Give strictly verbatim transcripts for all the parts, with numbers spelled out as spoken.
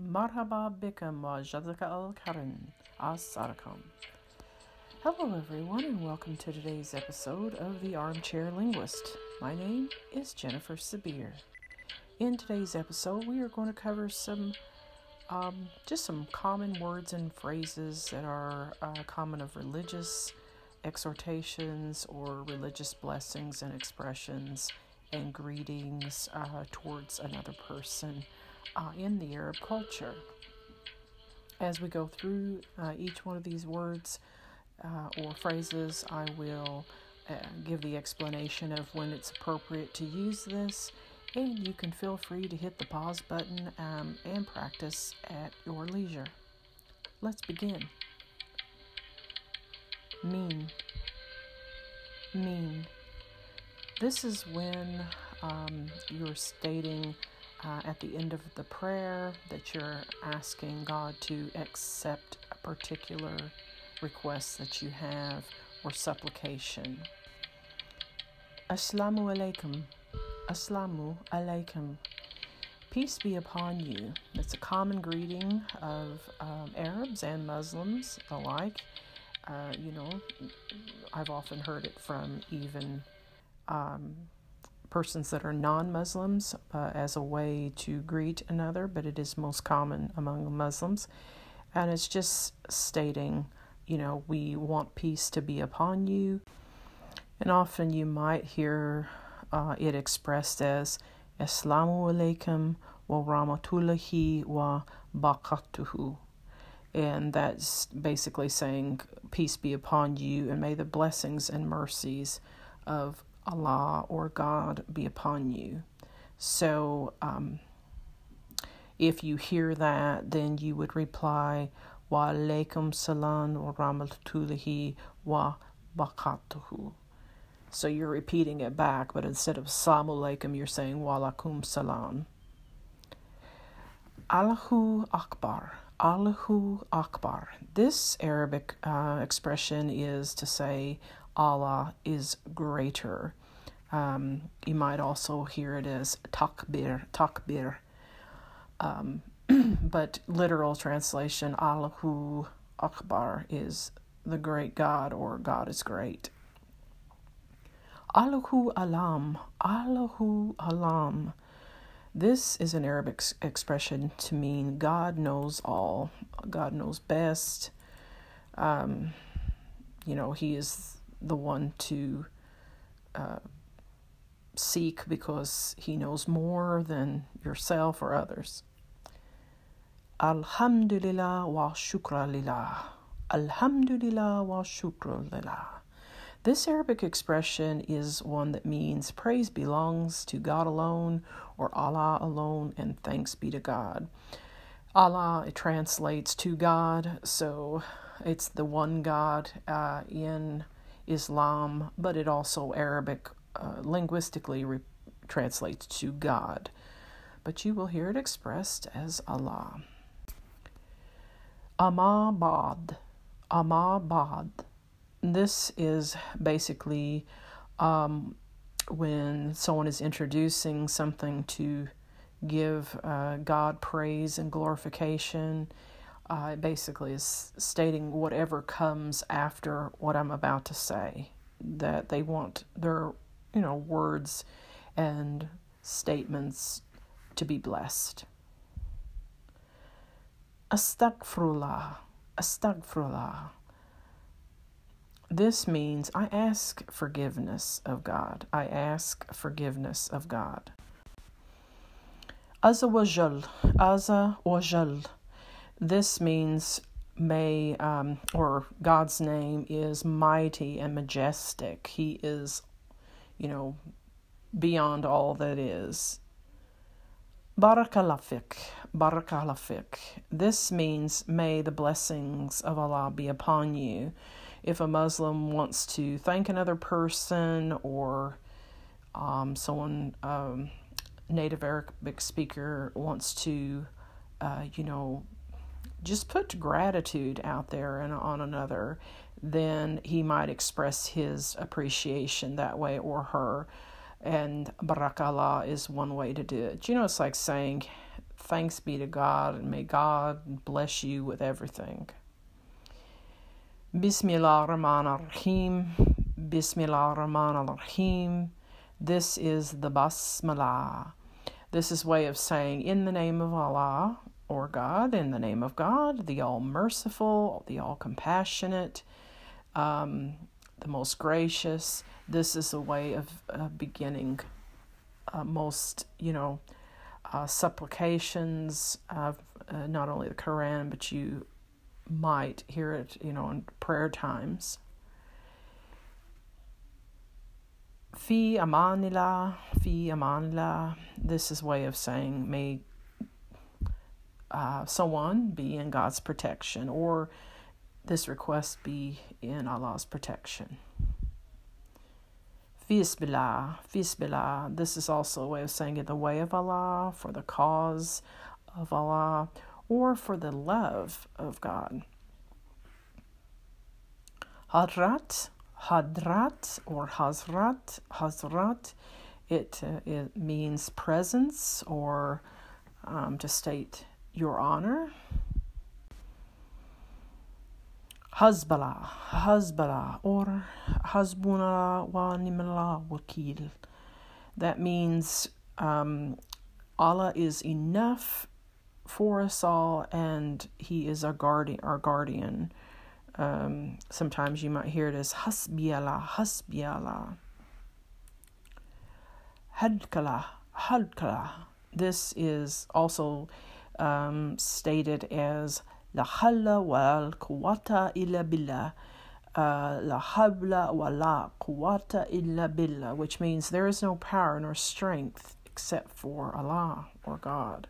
Marhaba bikum wa jazakallahu khairan. As-salamu alaykum. Hello everyone and welcome to today's episode of the Armchair Linguist. My name is Jennifer Sabir. In today's episode we are going to cover some um, just some common words and phrases that are uh, common of religious exhortations or religious blessings and expressions and greetings uh, towards another person uh, in the Arab culture. As we go through uh, each one of these words uh, or phrases, I will uh, give the explanation of when it's appropriate to use this, and you can feel free to hit the pause button um, and practice at your leisure. Let's begin. Mean. Mean. This is when um, you're stating uh, at the end of the prayer that you're asking God to accept a particular request that you have or supplication. As-salamu alaykum. As-salamu alaykum. Peace be upon you. It's a common greeting of um, Arabs and Muslims alike. Uh, you know, I've often heard it from even um, persons that are non-Muslims uh, as a way to greet another, but it is most common among Muslims. And it's just stating, you know, we want peace to be upon you. And often you might hear uh, it expressed as, As-salamu alaykum wa rahmatullahi wa barakatuh. And that's basically saying, peace be upon you, and may the blessings and mercies of Allah or God be upon you. So, um, if you hear that, then you would reply, Wa alaykum salam wa rahmatullahi wa barakatuh. So you're repeating it back, but instead of salamu alaykum, you're saying, Wa alaykum salam. Allahu Akbar. Allahu Akbar. This Arabic uh, expression is to say Allah is greater. Um, you might also hear it as takbir, takbir. Um, but literal translation, Allahu Akbar is the great God, or God is great. Allahu a'lam, Allahu a'lam. This is an Arabic expression to mean God knows all, God knows best. Um, you know, He is the one to uh, seek because He knows more than yourself or others. Alhamdulillah wa shukran lillah. Alhamdulillah wa shukran lillah. This Arabic expression is one that means praise belongs to God alone, or Allah alone, and thanks be to God. Allah, it translates to God, so it's the one God uh, in Islam, but it also Arabic uh, linguistically re- translates to God. But you will hear it expressed as Allah. Amma ba'd. Amma ba'd. This is basically um, when someone is introducing something to give uh, God praise and glorification. Uh, it basically is stating whatever comes after what I'm about to say, that they want their, you know, words and statements to be blessed. Astaghfirullah. Astaghfirullah. This means, I ask forgiveness of God. I ask forgiveness of God. Azza wa Jall. Azza wa Jall. This means, may, um, or God's name is mighty and majestic. He is, you know, beyond all that is. Barakallahu feek. Barakallahu feek. This means, may the blessings of Allah be upon you. If a Muslim wants to thank another person, or um, someone, um, native Arabic speaker wants to, uh, you know, just put gratitude out there and on another, then he might express his appreciation that way, or her. And Barakallah is one way to do it. You know, it's like saying Thanks be to God, and may God bless you with everything. Bismillah ar-Rahman ar-Rahim. Bismillah ar-Rahman ar-Rahim. This is the Basmalah. This is way of saying, in the name of Allah, or God, in the name of God, the all-merciful, the all-compassionate, um, the most gracious. This is a way of uh, beginning uh, most, you know, Uh, supplications of uh, not only the Quran, but you might hear it, you know, in prayer times. Fi Amanillah, Fi Amanillah. This is a way of saying, may uh, someone be in God's protection, or this request be in Allah's protection. Fisbila, Fisbila. This is also a way of saying in the way of Allah, for the cause of Allah, or for the love of God. Hadrat, Hadrat, or Hazrat, Hazrat. It, uh, it means presence, or um, to state your honor. Hasbullah, hasbullah, or hasbuna wa ni mal wakil. That means um, Allah is enough for us all, and He is our guardian. Our guardian. Um, sometimes you might hear it as hasbi Allah, hasbi Allah. Hadkala, hadkala. This is also um, stated as La hawla wa quwwata illa billah. La hawla wa la quwwata illa billah, which means there is no power nor strength except for Allah or God.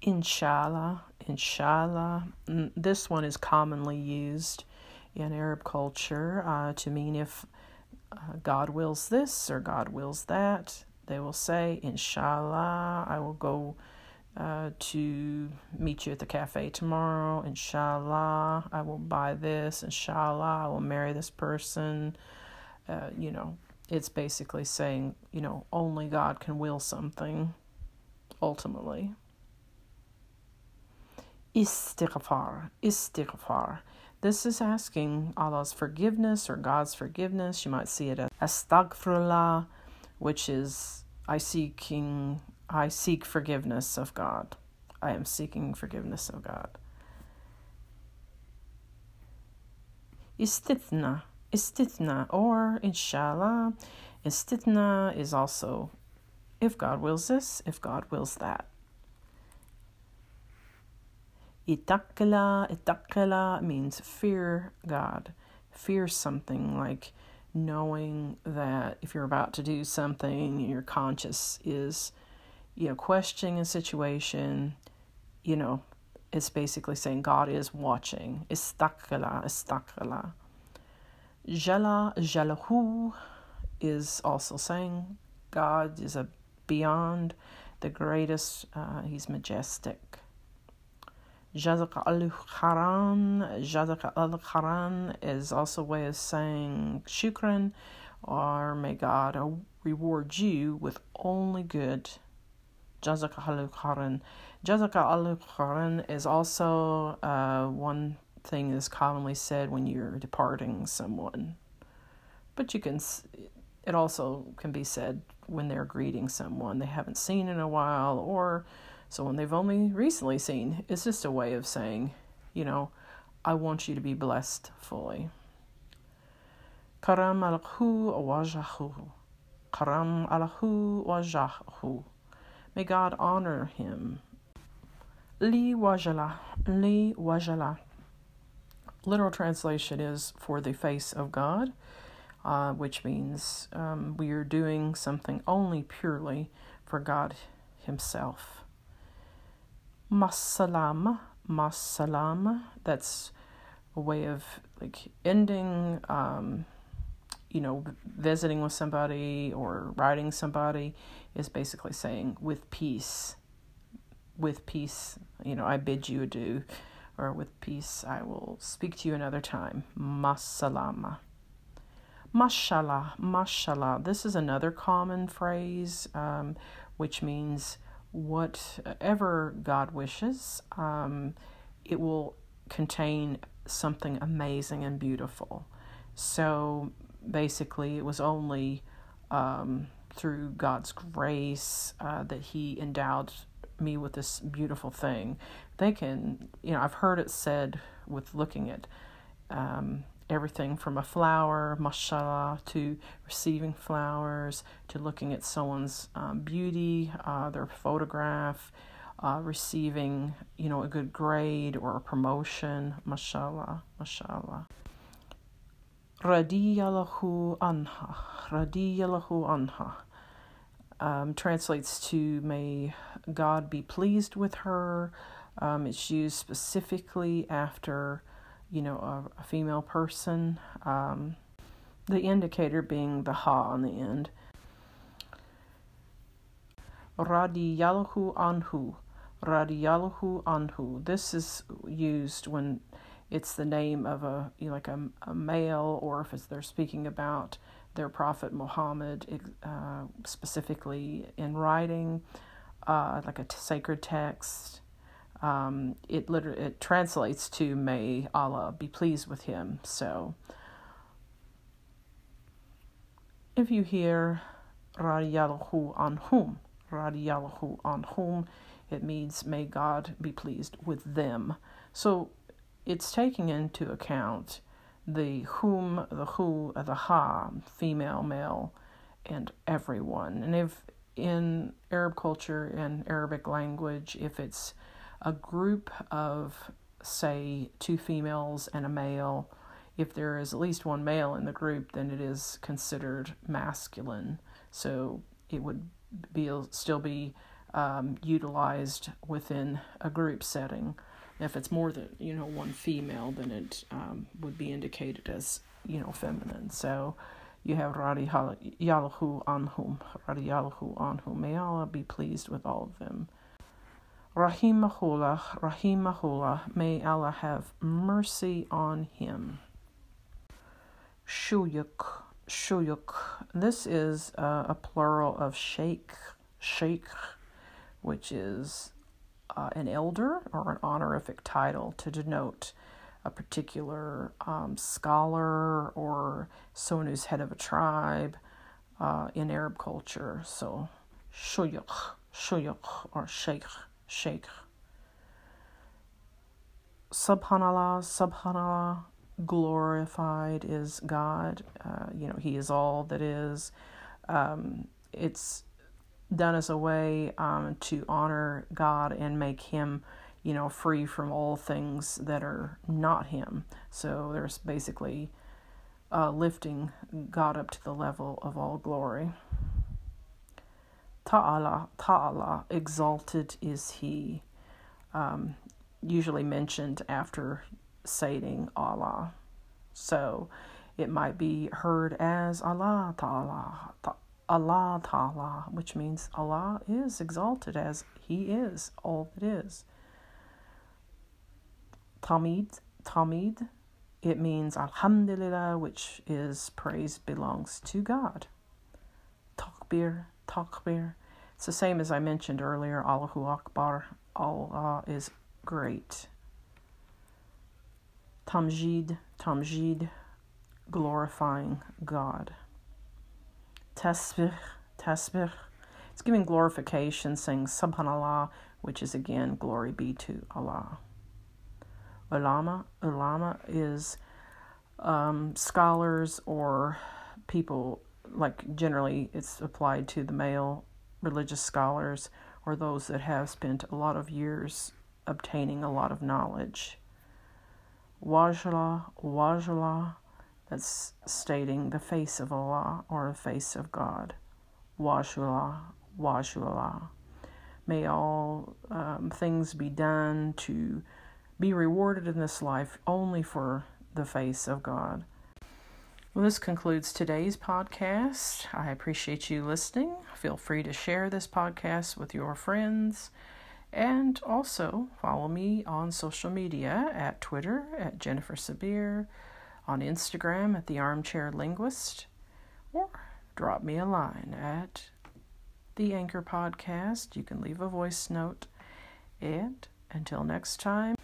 Inshallah, Inshallah. This one is commonly used in Arab culture uh, to mean if uh, God wills this or God wills that, they will say, Inshallah, I will go Uh, to meet you at the cafe tomorrow. Inshallah, I will buy this. Inshallah, I will marry this person. Uh, you know, it's basically saying, you know, only God can will something, ultimately. Istighfar, istighfar. This is asking Allah's forgiveness or God's forgiveness. You might see it as Astaghfirullah, which is, I seeking... I seek forgiveness of God. I am seeking forgiveness of God. Istithna, Istithna, or Inshallah. Istithna is also, if God wills this, if God wills that. Ittaqillah, Ittaqillah means fear God. Fear something, like knowing that if you're about to do something, your conscience is, you know, questioning a situation, you know, it's basically saying God is watching. Istaqala, istaqala. Jala, jalahu is also saying God is a beyond the greatest, uh, He's majestic. Jazakallahu khairan, Jazakallahu khairan is also a way of saying shukran, or may God reward you with only good. Jazakallahu khairan. Jazakallahu khairan is also uh, one thing that's commonly said when you're departing someone. But you can, it also can be said when they're greeting someone they haven't seen in a while, or someone they've only recently seen. It's just a way of saying, you know, I want you to be blessed fully. Karam alahu wajahu. Karam alahu wajahu. May God honor him. Li wajala, li wajala. Literal translation is for the face of God, uh, which means um, we are doing something only purely for God Himself. Mashallah, mashallah. That's a way of like ending, um, you know, visiting with somebody or writing somebody. Is basically saying with peace, with peace, you know, I bid you adieu, or with peace, I will speak to you another time. Ma'a as-salama. Mashallah, mashallah. This is another common phrase, um, which means whatever God wishes, um, it will contain something amazing and beautiful. So basically, it was only um, through God's grace uh, that He endowed me with this beautiful thing. They can, you know, I've heard it said with looking at um, everything from a flower, mashallah, to receiving flowers, to looking at someone's um, beauty, uh, their photograph, uh, receiving, you know, a good grade or a promotion, mashallah, mashallah. Radiyallahu anha, radiyallahu anha. Um, translates to may God be pleased with her. Um, it's used specifically after, you know, a, a female person. Um, the indicator being the ha on the end. Radiyallahu anhu, radiyallahu anhu. This is used when it's the name of a, you know, like a, a male, or if it's, they're speaking about their Prophet Muhammad, uh, specifically in writing, uh, like a t- sacred text. Um, it literally it translates to "May Allah be pleased with him." So, if you hear "Radiyallahu anhum," "Radiyallahu anhum," it means "May God be pleased with them." So, it's taking into account the whom, the who, the ha, female, male, and everyone. And if in Arab culture and Arabic language, if it's a group of, say, two females and a male, if there is at least one male in the group, then it is considered masculine. So it would be still be um, utilized within a group setting. If it's more than, you know, one female, then it um, would be indicated as, you know, feminine. So you have radiyallahu anhum, radiyallahu anhum. May Allah be pleased with all of them. Rahimahullah, rahimahullah. May Allah have mercy on him. Shuyukh, shuyukh. This is uh, a plural of shaykh, shaykh, which is Uh, an elder or an honorific title to denote a particular um, scholar or someone who's head of a tribe uh, in Arab culture. So, shuyukh, shuyukh, or shaykh, shaykh. Subhanallah, subhanallah, glorified is God. Uh, you know, He is all that is. Um, it's done as a way um, to honor God and make Him, you know, free from all things that are not Him. So there's basically uh, lifting God up to the level of all glory. Ta'ala, ta'ala, exalted is He. Um, usually mentioned after stating Allah. So it might be heard as Allah ta'ala, ta'ala. Allah Ta'ala, which means Allah is exalted as He is, all that is. Tamid, Tamid, it means Alhamdulillah, which is praise belongs to God. Takbir, Takbir, it's the same as I mentioned earlier, Allahu Akbar, Allah is great. Tamjid, Tamjid, glorifying God. Tasbih, tasbih. It's giving glorification, saying Subhanallah, which is again, glory be to Allah. Ulama, ulama is um, scholars or people, like generally it's applied to the male religious scholars or those that have spent a lot of years obtaining a lot of knowledge. Wajla, wajla. That's stating the face of Allah or the face of God. Wajhullah, wajhullah. May all um, things be done to be rewarded in this life only for the face of God. Well, this concludes today's podcast. I appreciate you listening. Feel free to share this podcast with your friends. And also follow me on social media at Twitter, at Jennifer Sabir, on Instagram at the Armchair Linguist, or drop me a line at the Anchor podcast. You can leave a voice note. And until next time,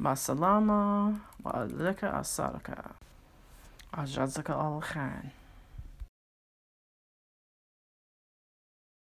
Ma'a as-salama wa alaykum as-salam wa rahmatullahi wa barakatuh. Jazakallahu khairan.